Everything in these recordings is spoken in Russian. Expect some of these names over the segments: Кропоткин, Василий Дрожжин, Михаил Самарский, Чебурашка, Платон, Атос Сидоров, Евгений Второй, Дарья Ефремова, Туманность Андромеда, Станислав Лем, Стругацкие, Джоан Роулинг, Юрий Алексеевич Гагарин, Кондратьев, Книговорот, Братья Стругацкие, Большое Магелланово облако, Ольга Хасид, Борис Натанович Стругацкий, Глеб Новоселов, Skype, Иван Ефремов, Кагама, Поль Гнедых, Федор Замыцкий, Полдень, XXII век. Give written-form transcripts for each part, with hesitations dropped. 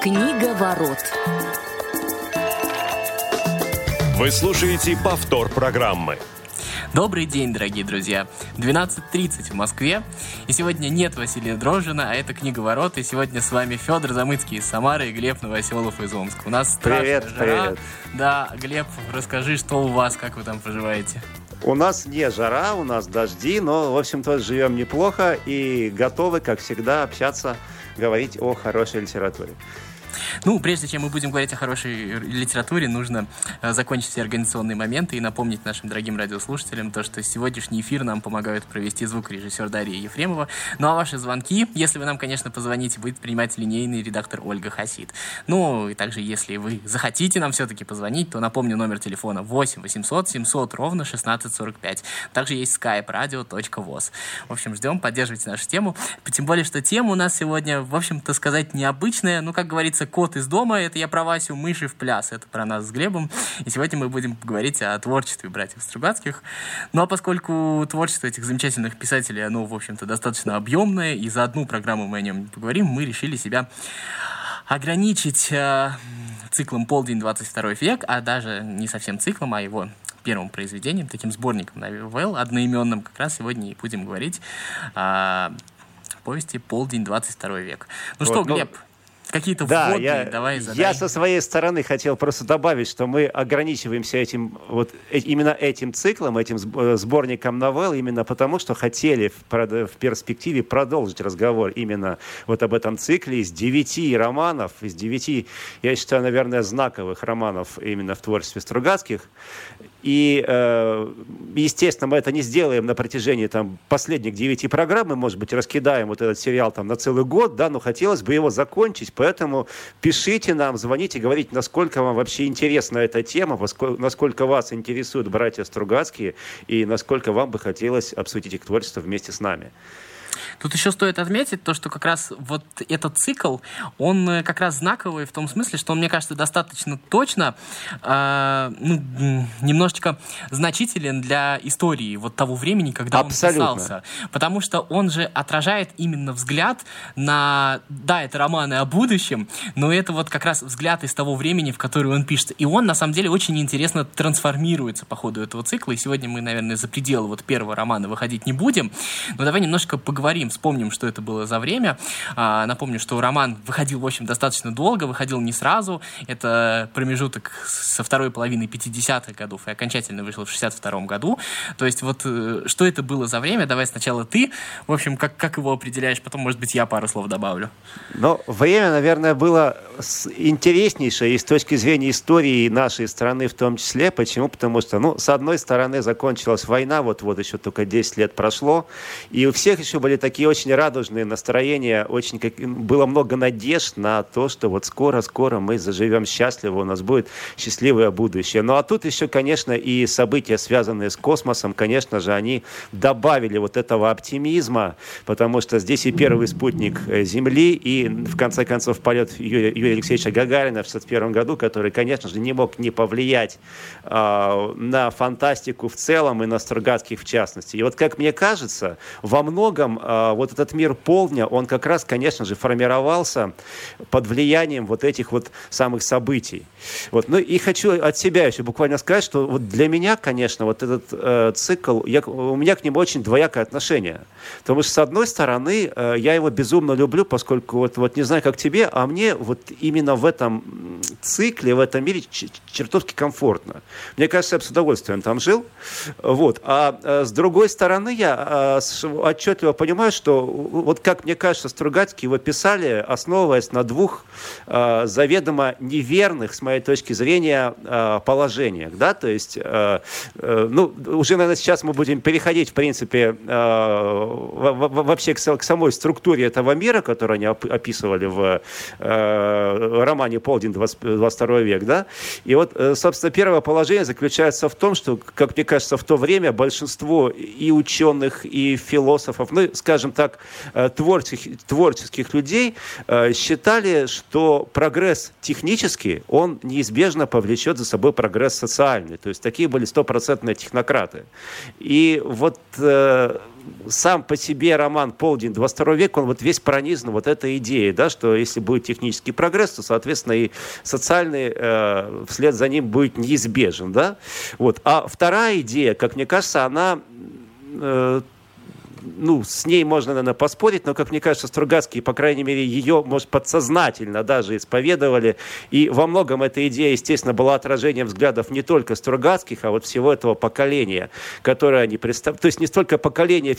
Книговорот. Вы слушаете повтор программы. Добрый день, дорогие друзья. 12:30 в Москве. И сегодня нет Василия Дрожжина, а это Книговорот. И сегодня с вами Федор Замыцкий из Самары и Глеб Новоселов из Омска. У нас страшная жара. Привет. Да, Глеб, расскажи, что у вас, как вы там проживаете? У нас не жара, у нас дожди, но, в общем-то, живем неплохо и готовы, как всегда, общаться, говорить о хорошей литературе. Ну, прежде чем мы будем говорить о хорошей литературе, нужно закончить все организационные моменты и напомнить нашим дорогим радиослушателям то, что сегодняшний эфир нам помогают провести звукорежиссер Дарья Ефремова. Ну, а ваши звонки, если вы нам, конечно, позвоните, будет принимать линейный редактор Ольга Хасид. Ну, и также, если вы захотите нам все-таки позвонить, то напомню номер телефона 8 800 700 ровно 1645. Также есть skype radio.voz. В общем, ждем, поддерживайте нашу тему. Тем более, что тема у нас сегодня, в общем-то, сказать необычная, ну, как говорится, «Кот из дома». Это я про Васю, мыши в пляс. Это про нас с Глебом. И сегодня мы будем говорить о творчестве братьев Стругацких. Ну, а поскольку творчество этих замечательных писателей, оно, в общем-то, достаточно объемное, и за одну программу мы о нем не поговорим, мы решили себя ограничить циклом «Полдень. 22 век», а даже не совсем циклом, а его первым произведением, таким сборником новелл, одноименным. Как раз сегодня и будем говорить о повести «Полдень. 22 век». Ну вот, что, Глеб... Какие-то вводные, давай задай. Я со своей стороны хотел просто добавить, что мы ограничиваемся этим, вот именно этим циклом, этим сборником новелл, именно потому, что хотели в перспективе продолжить разговор именно вот об этом цикле из 9 романов, из 9, я считаю, наверное, знаковых романов именно в творчестве Стругацких. И, естественно, мы это не сделаем на протяжении там последних 9 программ, мы, может быть, раскидаем вот этот сериал там на целый год, да, но хотелось бы его закончить, поэтому пишите нам, звоните, говорите, насколько вам вообще интересна эта тема, насколько вас интересуют братья Стругацкие и насколько вам бы хотелось обсудить их творчество вместе с нами. Тут еще стоит отметить то, что как раз вот этот цикл, он как раз знаковый в том смысле, что он, мне кажется, достаточно точно, немножечко значителен для истории вот того времени, когда он писался. Потому что он же отражает именно взгляд на... Да, это романы о будущем, но это вот как раз взгляд из того времени, в которое он пишется. И он, на самом деле, очень интересно трансформируется по ходу этого цикла. И сегодня мы, наверное, за пределы вот первого романа выходить не будем. Но давай немножко поговорим, вспомним, что это было за время. Напомню, что роман выходил, в общем, достаточно долго, выходил не сразу. Это промежуток со второй половины 50-х годов и окончательно вышел в 62-м году. То есть вот что это было за время? Давай сначала ты, в общем, как его определяешь, потом, может быть, я пару слов добавлю. Но время, наверное, было интереснейшее и с точки зрения истории нашей страны в том числе. Почему? Потому что, с одной стороны, закончилась война, вот еще только 10 лет прошло, и у всех еще были такие очень радужные настроения, было много надежд на то, что вот скоро-скоро мы заживем счастливо, у нас будет счастливое будущее. Ну а тут еще, конечно, и события, связанные с космосом, конечно же, они добавили вот этого оптимизма, потому что здесь и первый спутник Земли, и, в конце концов, полет Юрия Алексеевича Гагарина в 1961 году, который, конечно же, не мог не повлиять на фантастику в целом и на Стругацких в частности. И вот, как мне кажется, во многом вот этот мир полдня, он как раз, конечно же, формировался под влиянием вот этих вот самых событий. Вот. Ну и хочу от себя еще буквально сказать, что вот для меня, конечно, вот этот цикл, у меня к нему очень двоякое отношение. Потому что, с одной стороны, я его безумно люблю, поскольку вот не знаю, как тебе, а мне вот именно в этом цикле, в этом мире чертовски комфортно. Мне кажется, я бы с удовольствием там жил. Вот. А с другой стороны, я отчетливо понимаю, что, вот как мне кажется, Стругацкие его писали, основываясь на двух заведомо неверных, с моей точки зрения, положениях. Да? То есть, уже, наверное, сейчас мы будем переходить, в принципе, вообще к самой структуре этого мира, которую они описывали в романе «Полдень. 22 век». Да? И вот, собственно, первое положение заключается в том, что, как мне кажется, в то время большинство и ученых, и философов, скажем так, творческих людей считали, что прогресс технический, он неизбежно повлечет за собой прогресс социальный. То есть такие были стопроцентные технократы. И вот сам по себе роман «Полдень, XXII век», он вот весь пронизан вот этой идеей, да, что если будет технический прогресс, то, соответственно, и социальный вслед за ним будет неизбежен. Да? Вот. А вторая идея, как мне кажется, она... ну, с ней можно, наверное, поспорить, но, как мне кажется, Стругацкие, по крайней мере, ее, может, подсознательно даже исповедовали. И во многом эта идея, естественно, была отражением взглядов не только Стругацких, а вот всего этого поколения, которое они представляют. То есть не столько поколения,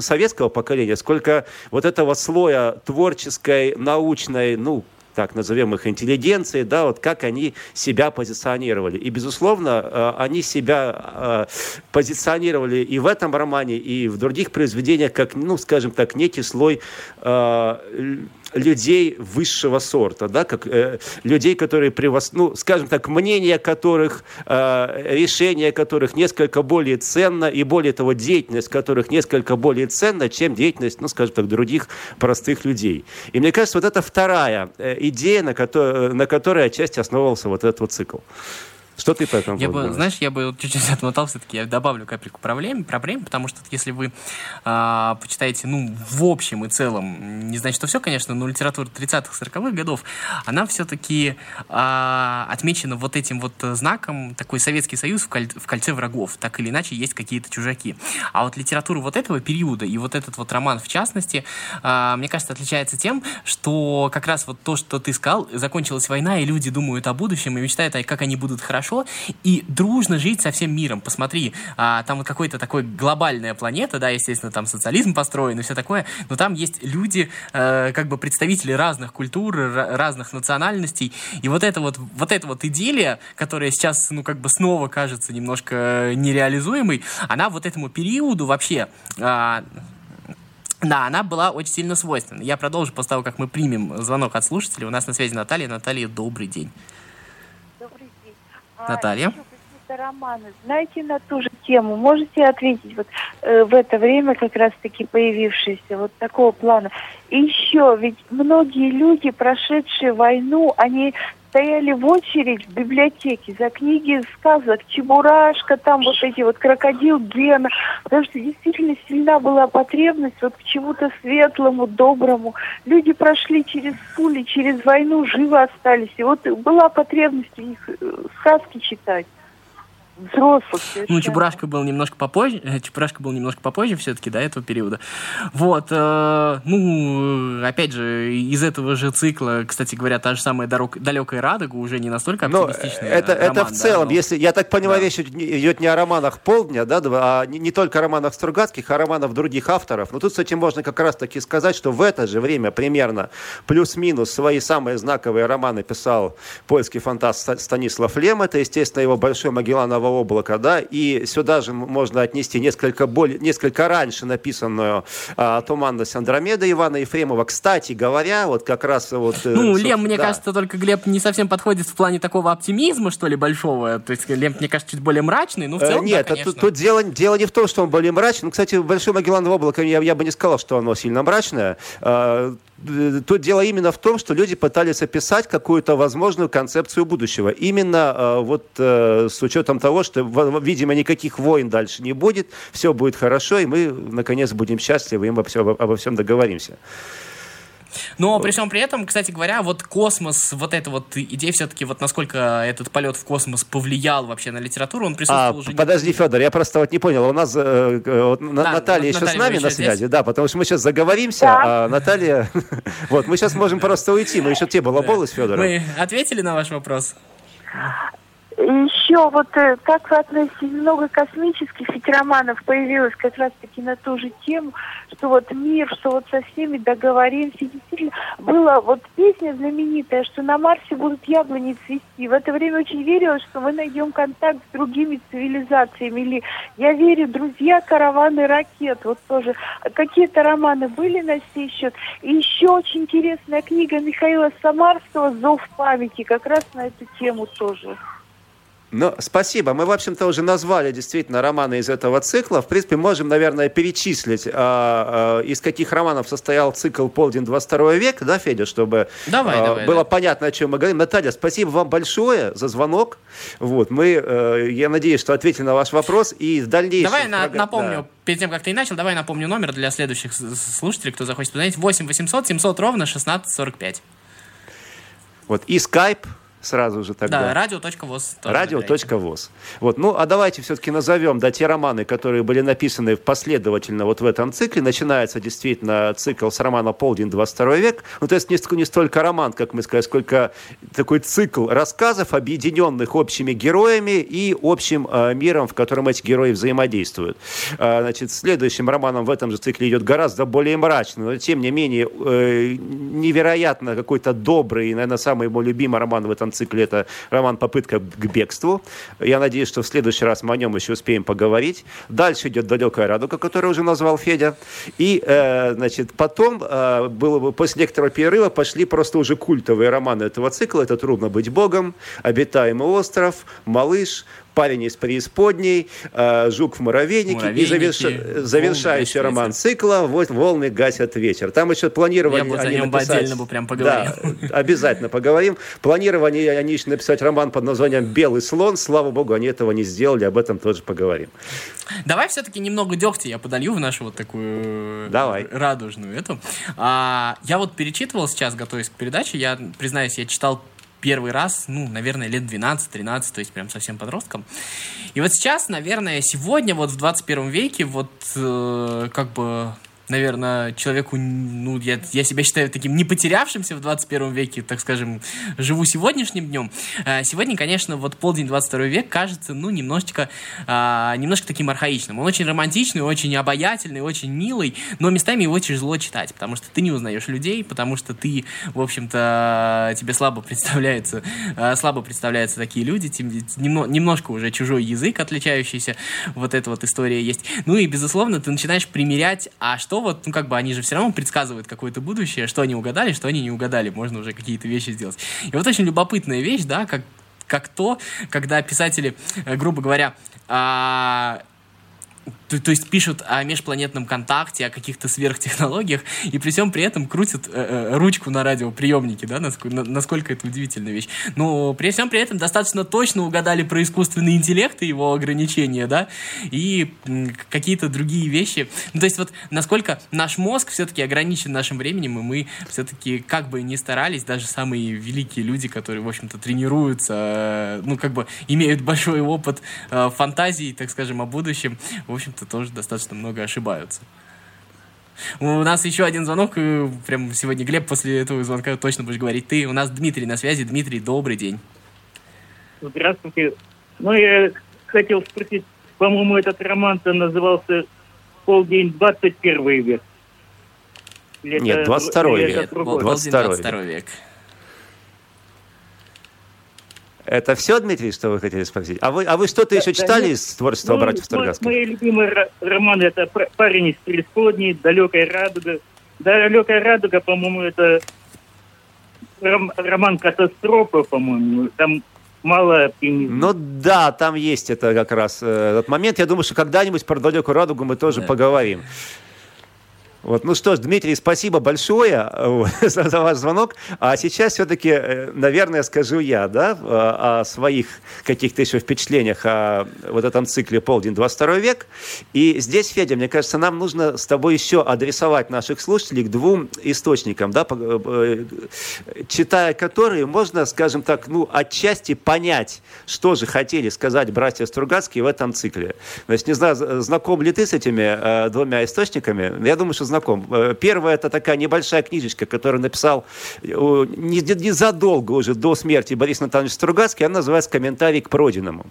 советского поколения, сколько вот этого слоя творческой, научной, ну, так назовем их, интеллигенции, да, вот как они себя позиционировали. И, безусловно, они себя позиционировали и в этом романе, и в других произведениях, как, ну, скажем так, некий слой людей высшего сорта, да, как людей, которые ну, скажем так, мнения которых, решения которых несколько более ценно, и более того, деятельность которых несколько более ценна, чем деятельность, ну, скажем так, других простых людей. И мне кажется, вот это вторая идея, на которой отчасти основывался вот этот вот цикл. Что ты по этому думаешь? Знаешь, я бы чуть-чуть отмотал, все-таки я добавлю капельку проблем, потому что если вы почитаете, ну, в общем и целом, не значит, что все, конечно, но литература 30-х, 40-х годов, она все-таки отмечена вот этим вот знаком, такой Советский Союз в кольце врагов, так или иначе есть какие-то чужаки. А вот литература вот этого периода и вот этот вот роман, в частности, мне кажется, отличается тем, что как раз вот то, что ты сказал, закончилась война, и люди думают о будущем и мечтают, как они будут хорошо и дружно жить со всем миром. Посмотри, там вот какая-то такая глобальная планета, да, естественно, там социализм построен и все такое, но там есть люди, как бы представители разных культур, разных национальностей, и вот эта вот идиллия, которая сейчас, ну, как бы снова кажется немножко нереализуемой, она вот этому периоду вообще... Да, она была очень сильно свойственна. Я продолжу после того, как мы примем звонок от слушателей. У нас на связи Наталья. Наталья, добрый день. Наталья. Какие-то романы, знаете, на ту же тему, можете ответить вот в это время как раз-таки появившиеся вот такого плана. И еще, ведь многие люди, прошедшие войну, они стояли в очередь в библиотеке за книги сказок «Чебурашка», там вот эти вот «Крокодил Гена», потому что действительно сильна была потребность вот к чему-то светлому, доброму. Люди прошли через пули, через войну, живы остались. И вот была потребность у них сказки читать. Взрослых. Ну, Чебурашка был немножко попозже все-таки, до этого периода. Вот. Ну, опять же, из этого же цикла, кстати говоря, та же самая «Далекая радуга» уже не настолько оптимистичная. Это в целом, да, но... если, я так понимаю, да, речь идет не о романах «Полдня», да, а не только о романах Стругацких, а романов других авторов. Но тут, кстати, можно как раз-таки сказать, что в это же время примерно плюс-минус свои самые знаковые романы писал польский фантаст Станислав Лем. Это, естественно, его «Большой Магелланов облака», да, и сюда же можно отнести несколько раньше написанную «Туманность Андромеды» Ивана Ефремова. Кстати говоря, вот как раз вот... Ну, Лем, мне кажется, только, Глеб, не совсем подходит в плане такого оптимизма, что ли, большого. То есть Лем, мне кажется, чуть более мрачный, но в целом, нет, да, конечно. Нет, тут дело не в том, что он более мрачный. Ну, кстати, «Большое Магелланово облако», я бы не сказал, что оно сильно мрачное. Тут дело именно в том, что люди пытались описать какую-то возможную концепцию будущего. Именно вот с учетом того, что, видимо, никаких войн дальше не будет, все будет хорошо, и мы, наконец, будем счастливы, и мы обо всем договоримся. Но при всем при этом, кстати говоря, вот космос, вот эта вот идея все-таки, вот насколько этот полет в космос повлиял вообще на литературу, он присутствовал уже... Подожди, Федор, я просто вот не понял, у нас Наталья еще с нами на связи, здесь? Да, потому что мы сейчас заговоримся, да. А Наталья... Вот, мы сейчас можем просто уйти, но еще те балаболы с Федором. Мы ответили на ваш вопрос? Еще вот как вы относитесь, много космических ведь романов появилось как раз-таки на ту же тему, что вот мир, что вот со всеми договоримся. Действительно, была вот песня знаменитая, что на Марсе будут яблони цвести. В это время очень верилось, что мы найдем контакт с другими цивилизациями. Или «Я верю, друзья, караваны ракет». Вот тоже какие-то романы были на сей счет. И еще очень интересная книга Михаила Самарского «Зов памяти» как раз на эту тему тоже. Ну, спасибо. Мы, в общем-то, уже назвали действительно романы из этого цикла. В принципе, можем, наверное, перечислить, из каких романов состоял цикл «Полдень, XXII век», да, Федя, чтобы было понятно, о чем мы говорим. Наталья, спасибо вам большое за звонок. Вот, мы, я надеюсь, что ответили на ваш вопрос. И в дальнейшем... Давай напомню, перед тем, как ты начал, давай напомню номер для следующих слушателей, кто захочет позвонить. 8 800 700 ровно 1645. Вот, и скайп. Сразу же тогда. Да, радио.воз. Радио.воз. Вот. Ну, а давайте все-таки назовем, да, те романы, которые были написаны последовательно вот в этом цикле. Начинается действительно цикл с романа «Полдень, XXII век». Ну, то есть не столько роман, как мы сказали, сколько такой цикл рассказов, объединенных общими героями и общим миром, в котором эти герои взаимодействуют. Значит, следующим романом в этом же цикле идет гораздо более мрачный, но, тем не менее, невероятно какой-то добрый, и, наверное, самый его любимый роман в этом цикле — это роман «Попытка к бегству». Я надеюсь, что в следующий раз мы о нем еще успеем поговорить. Дальше идет «Далекая радуга», которую уже назвал Федя. И, значит, потом, после некоторого перерыва, пошли просто уже культовые романы этого цикла. Это «Трудно быть богом», «Обитаемый остров», «Малыш», «Парень из преисподней», «Жук в муравейнике» и завершающий роман цикла «Волны гасят вечер». Там еще планировали... Я бы за ним отдельно прям поговорил. Да, обязательно поговорим. Планировали они еще написать роман под названием «Белый слон». Слава богу, они этого не сделали. Об этом тоже поговорим. Давай все-таки немного дегтя я подолью в нашу вот такую радужную эту. Я вот перечитывал сейчас, готовясь к передаче. Я, признаюсь, я читал первый раз, наверное, лет 12-13, то есть прям совсем подростком. И вот сейчас, наверное, сегодня, вот в 21 веке, вот как бы, наверное, человеку, я себя считаю таким не потерявшимся в 21 веке, так скажем, живу сегодняшним днем. Сегодня, конечно, вот «Полдень, XXII век» кажется, немножко таким архаичным. Он очень романтичный, очень обаятельный, очень милый, но местами его тяжело читать, потому что ты не узнаешь людей, потому что ты, в общем-то, тебе слабо представляются такие люди, немножко уже чужой язык, отличающийся, вот эта вот история есть. Ну и, безусловно, ты начинаешь примерять, а что вот, они же все равно предсказывают какое-то будущее, что они угадали, что они не угадали, можно уже какие-то вещи сделать. И вот очень любопытная вещь, да, как то, когда писатели, грубо говоря, то есть пишут о межпланетном контакте, о каких-то сверхтехнологиях, и при всем при этом крутят ручку на радиоприемнике, да, насколько это удивительная вещь. Но при всем при этом достаточно точно угадали про искусственный интеллект и его ограничения, да, и какие-то другие вещи. Ну, то есть вот насколько наш мозг все-таки ограничен нашим временем, и мы все-таки как бы ни старались, даже самые великие люди, которые, в общем-то, тренируются, имеют большой опыт фантазии, так скажем, о будущем, в общем-то, тоже достаточно много ошибаются. У нас еще один звонок. Прям сегодня, Глеб, после этого звонка точно будешь говорить ты. У нас Дмитрий на связи. Дмитрий, добрый день. Здравствуйте. Я хотел спросить, по-моему, этот роман-то назывался «Полдень, XXI век». Или нет, XXII век. «Полдень, XXII век». Это все, Дмитрий, что вы хотели спросить? А вы что-то еще читали из творчества братьев Стругацких? Мои любимые романы — это «Парень из преисподней», «Далекая радуга». «Далекая радуга», по-моему, это роман «Катастрофа», по-моему. Там мало оптимизма. Там есть это как раз этот момент. Я думаю, что когда-нибудь про «Далекую радугу» мы тоже поговорим. Вот. Ну что ж, Дмитрий, спасибо большое за ваш звонок. А сейчас все-таки, наверное, скажу я, о своих каких-то еще впечатлениях о вот этом цикле «Полдень, XXII век». И здесь, Федя, мне кажется, нам нужно с тобой еще адресовать наших слушателей к двум источникам, читая которые, можно, скажем так, отчасти понять, что же хотели сказать братья Стругацкие в этом цикле. Значит, не знаю, знаком ли ты с этими двумя источниками? Я думаю, что знаком. Первая — это такая небольшая книжечка, которую написал незадолго уже до смерти Борис Натанович Стругацкий. Она называется «Комментарий к пройденному»,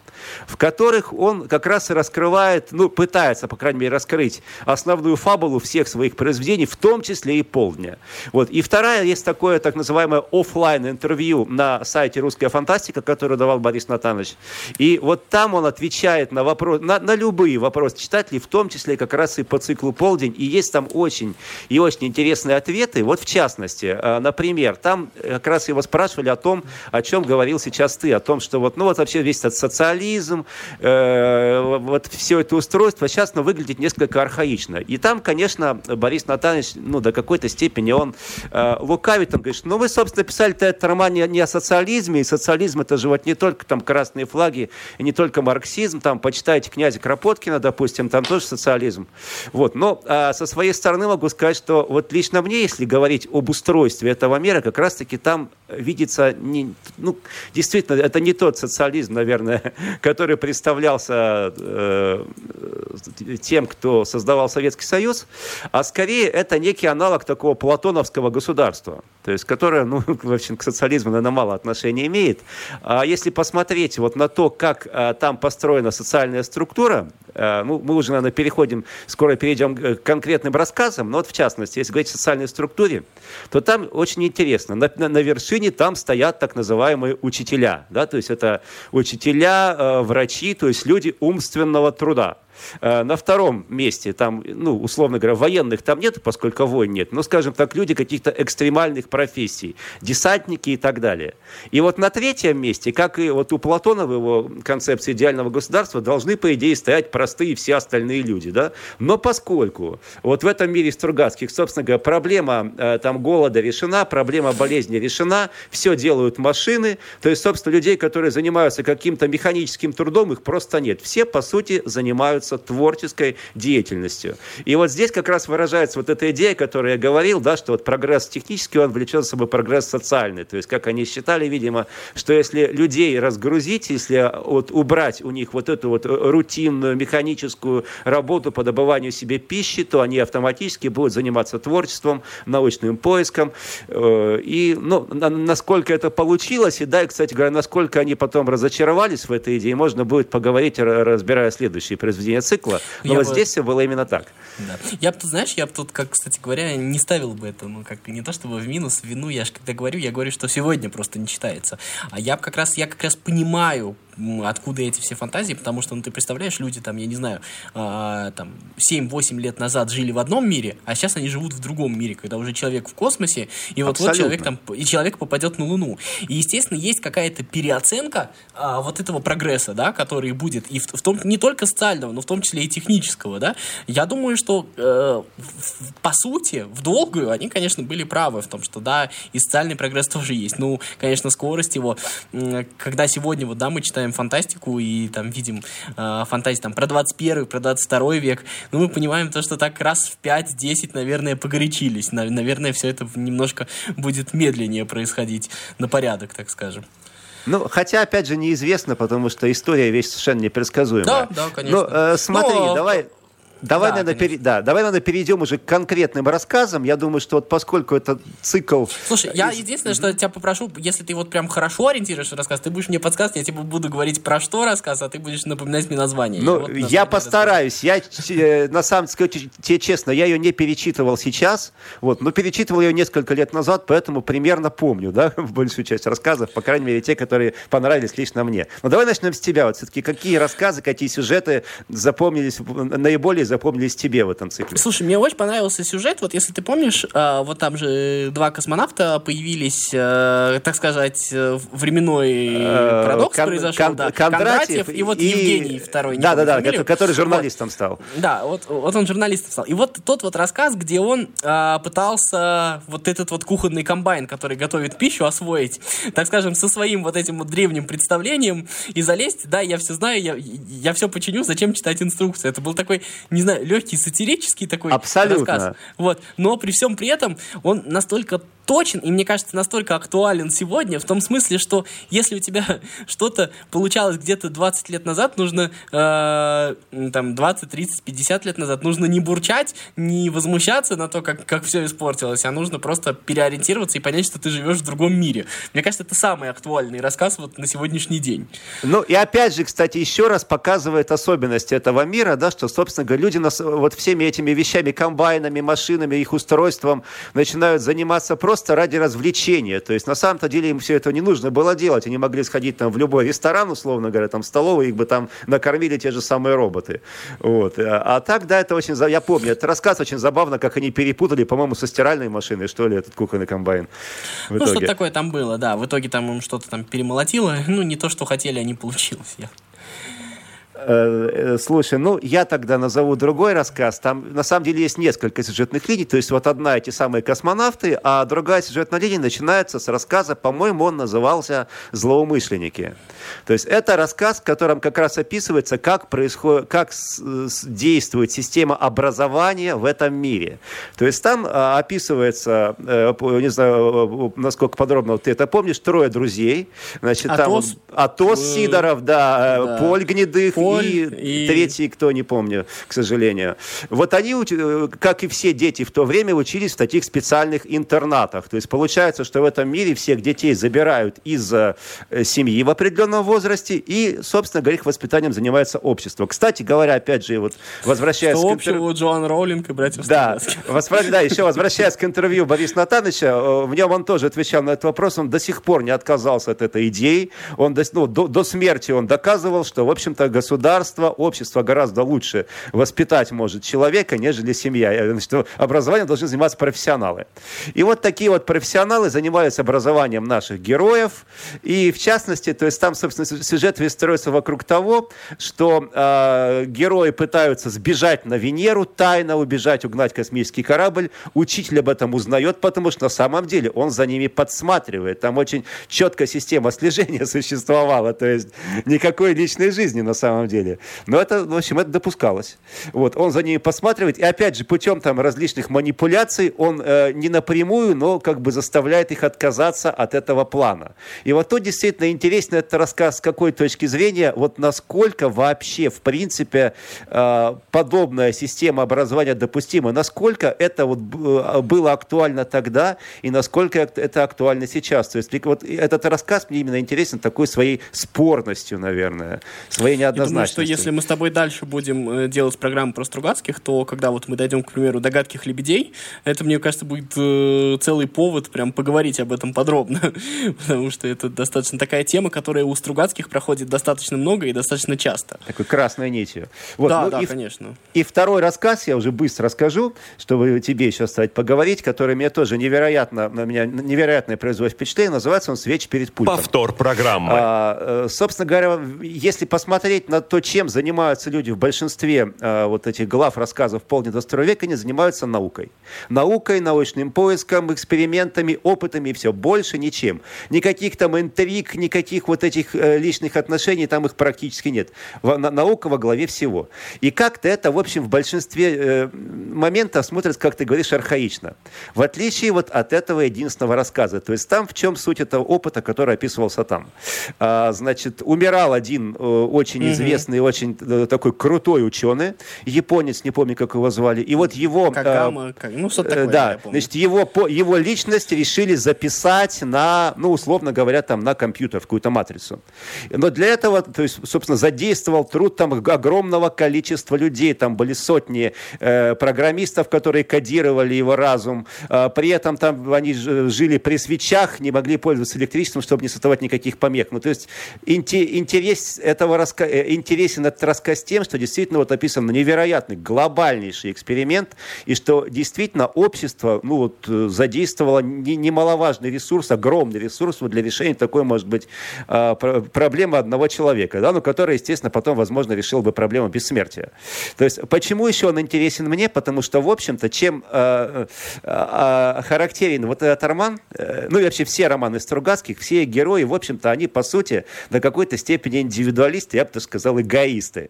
в которых он как раз и раскрывает, пытается, по крайней мере, раскрыть основную фабулу всех своих произведений, в том числе и «Полдня». Вот. И вторая — есть такое так называемое офлайн-интервью на сайте «Русская фантастика», которое давал Борис Натанович. И вот там он отвечает на любые вопросы читателей, в том числе как раз и по циклу «Полдень». И есть там очень интересные ответы. Вот в частности, например, там как раз его спрашивали о том, о чем говорил сейчас ты, о том, что вот, ну вот вообще весь этот социализм, вот все это устройство сейчас выглядит несколько архаично. И там, конечно, Борис Натанович, ну, до какой-то степени он лукавит, он говорит, ну вы, собственно, писали-то этот роман не о социализме, и социализм это же вот не только там красные флаги, и не только марксизм, там почитайте князя Кропоткина, допустим, там тоже социализм. Вот. Но со своей стороны могу сказать, что вот лично мне, если говорить об устройстве этого мира, как раз-таки там видится, не, ну, действительно, это не тот социализм, наверное, который представлялся тем, кто создавал Советский Союз, а скорее это некий аналог такого платоновского государства, то есть которое, ну, в общем, к социализму, наверное, мало отношения имеет. А если посмотреть вот на то, как там построена социальная структура, ну, мы уже, наверное, скоро перейдем к конкретным рассказам, но вот в частности, если говорить о социальной структуре, то там очень интересно. На вершине там стоят так называемые учителя, да, то есть это учителя, врачи, то есть люди умственного труда. На втором месте, там, ну, условно говоря, военных там нет, поскольку войн нет, но, скажем так, люди каких-то экстремальных профессий, десантники и так далее. И вот на третьем месте, как и вот у Платона в его концепции идеального государства, должны, по идее, стоять простые все остальные люди, да? Но поскольку вот в этом мире Стругацких, собственно говоря, проблема там голода решена, проблема болезни решена, все делают машины, то есть, собственно, людей, которые занимаются каким-то механическим трудом, их просто нет. Все, по сути, занимаются творческой деятельностью. И вот здесь как раз выражается вот эта идея, которую я говорил, да, что вот прогресс технический, он влечет за собой прогресс социальный. То есть, как они считали, видимо, что если людей разгрузить, если вот убрать у них вот эту вот рутинную механическую работу по добыванию себе пищи, то они автоматически будут заниматься творчеством, научным поиском. И, ну, насколько это получилось, и да, и, кстати говоря, насколько они потом разочаровались в этой идее, можно будет поговорить, разбирая следующие произведения цикла, но вот здесь все было именно так. Да. Я бы тут, знаешь, как, кстати говоря, не ставил бы это, ну, как не то чтобы в минус, в вину, я же когда говорю, что сегодня просто не читается. А я как раз понимаю, откуда эти все фантазии, потому что, ну, ты представляешь, люди там, я не знаю, там 7-8 лет назад жили в одном мире, а сейчас они живут в другом мире, когда уже человек в космосе, и вот человек попадет на Луну. И, естественно, есть какая-то переоценка вот этого прогресса, да, который будет, и в том, не только социального, но в том числе и технического, да. Я думаю, что по сути, в долгую они, конечно, были правы в том, что, да, и социальный прогресс тоже есть. Ну, конечно, скорость его, когда сегодня, вот, да, мы читаем фантастику и там видим фантастику там, про 21, про 22 век, ну, мы понимаем то, что так раз в 5-10, наверное, погорячились. Наверное, все это немножко будет медленнее происходить на порядок, так скажем. Ну, хотя, опять же, неизвестно, потому что история вещь совершенно непредсказуемая. Да, конечно. Ну, смотри, Давай, наверное, перейдем уже к конкретным рассказам. Я думаю, что вот поскольку это цикл... Слушай, я единственное, что я тебя попрошу, если ты вот прям хорошо ориентируешься на рассказ, ты будешь мне подсказывать, я тебе буду говорить, про что рассказ, а ты будешь напоминать мне название. Ну, вот название я постараюсь. Я, на самом деле, скажу тебе честно, я ее не перечитывал сейчас, вот, но перечитывал ее несколько лет назад, поэтому примерно помню, да, большую часть рассказов, по крайней мере, те, которые понравились лично мне. Но давай начнем с тебя. Вот все-таки какие рассказы, какие сюжеты запомнились наиболее запомнились тебе в этом цикле? Слушай, мне очень понравился сюжет. Вот если ты помнишь, вот там же два космонавта появились, так сказать, временной парадокс произошел. Кондратьев и вот Евгений Второй. Да, который журналистом стал. Да, вот он журналистом стал. И вот тот вот рассказ, где он пытался вот этот вот кухонный комбайн, который готовит пищу, освоить, так скажем, со своим вот этим вот древним представлением и залезть, да, я все знаю, я все починю, зачем читать инструкцию? Это был такой... не знаю, легкий сатирический такой рассказ. Вот. Но при всем при этом он настолько точен и, мне кажется, настолько актуален сегодня, в том смысле, что если у тебя что-то получалось где-то 20 лет назад, нужно там 20, 30, 50 лет назад, нужно не бурчать, не возмущаться на то, как все испортилось, а нужно просто переориентироваться и понять, что ты живешь в другом мире. Мне кажется, это самый актуальный рассказ вот на сегодняшний день. Ну и опять же, кстати, еще раз показывает особенности этого мира, да, что, собственно говоря, люди нас вот всеми этими вещами, комбайнами, машинами, их устройством начинают заниматься просто ради развлечения. То есть на самом-то деле им все это не нужно было делать. Они могли сходить там в любой ресторан, условно говоря, там в столовую, их бы там накормили те же самые роботы. Вот. А так, да, это очень... Я помню, этот рассказ очень забавно, как они перепутали, по-моему, со стиральной машиной, что ли, этот кухонный комбайн. Ну, что-то такое там было, да. В итоге там им что-то там перемолотило. Ну, не то, что хотели, а не получилось. Слушай, ну, я тогда назову другой рассказ. Там, на самом деле, есть несколько сюжетных линий. То есть, вот одна эти самые космонавты, а другая сюжетная линия начинается с рассказа, по-моему, он назывался «Злоумышленники». То есть, это рассказ, в котором как раз описывается, как происходит, как действует система образования в этом мире. То есть, там описывается, не знаю, насколько подробно ты это помнишь, трое друзей. Значит, Атос, там Атос Сидоров, да, Поль Гнедых, и третий, кто, не помню, к сожалению. Вот они, как и все дети в то время, учились в таких специальных интернатах. То есть получается, что в этом мире всех детей забирают из семьи в определенном возрасте, и, собственно говоря, их воспитанием занимается общество. Кстати говоря, опять же, вот возвращаясь что к общего у Джоан Роулинг и братьев Стругацких. Да, еще возвращаясь к интервью Бориса Натановича, в нем он тоже отвечал на этот вопрос, он до сих пор не отказался от этой идеи. Он до смерти он доказывал, что, в общем-то, государство, общество гораздо лучше воспитать может человека, нежели семья. Значит, образованием должны заниматься профессионалы. И вот такие вот профессионалы занимаются образованием наших героев. И в частности, то есть там, собственно, сюжет весь строится вокруг того, что герои пытаются сбежать на Венеру, тайно убежать, угнать космический корабль. Учитель об этом узнает, потому что на самом деле он за ними подсматривает. Там очень четкая система слежения существовала. То есть никакой личной жизни на самом деле. Но это, в общем, это допускалось. Вот. Он за ними посматривает, и опять же, путем там различных манипуляций он не напрямую, но как бы заставляет их отказаться от этого плана. И вот тут действительно интересен этот рассказ, с какой точки зрения, вот насколько вообще, в принципе, подобная система образования допустима, насколько это вот было актуально тогда, и насколько это актуально сейчас. То есть вот этот рассказ мне именно интересен такой своей спорностью, наверное, своей неоднозначностью. Я думаю, что если мы с тобой дальше будем делать программу про Стругацких, то когда вот мы дойдем, к примеру, до «Гадких лебедей», это, мне кажется, будет целый повод прям поговорить об этом подробно, потому что это достаточно такая тема, которая у Стругацких проходит достаточно много и достаточно часто. Такой красной нитью. Вот, да, ну, да, конечно. И второй рассказ я уже быстро расскажу, чтобы тебе еще оставить поговорить, который мне тоже невероятно, на меня невероятное производит впечатление, называется он «Свечи перед пультом». Повтор программы. Собственно говоря, если посмотреть на то, чем занимаются люди в большинстве вот этих глав рассказов «Полдня XXII века», они занимаются наукой. Наукой, научным поиском, экспериментами, опытами и все. Больше ничем. Никаких там интриг, никаких вот этих личных отношений, там их практически нет. Наука во главе всего. И как-то это, в общем, в большинстве моментов смотрится, как ты говоришь, архаично. В отличие вот от этого единственного рассказа. То есть там в чем суть этого опыта, который описывался там. Значит, умирал один очень известный, очень такой крутой ученый, японец, не помню, как его звали. И вот его... Кагама, ну, что-то такое, да, я помню. Значит, его личность решили записать на, ну, условно говоря, там, на компьютер, в какую-то матрицу. Но для этого, то есть, собственно, задействовал труд там огромного количества людей. Там были сотни программистов, которые кодировали его разум. При этом там они жили при свечах, не могли пользоваться электричеством, чтобы не создавать никаких помех. Ну, то есть, интерес этого рассказа, интересен этот рассказ тем, что действительно вот описан невероятный, глобальнейший эксперимент, и что действительно общество, ну, вот, задействовало немаловажный ресурс, огромный ресурс вот, для решения такой, может быть, проблемы одного человека, да, ну, который, естественно, потом, возможно, решил бы проблему бессмертия. То есть почему еще он интересен мне? Потому что, в общем-то, чем характерен вот этот роман, ну, и вообще все романы Стругацких, все герои, в общем-то, они, по сути, до какой-то степени индивидуалисты, я бы даже сказал, эгоисты.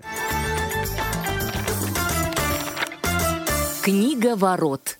Книговорот.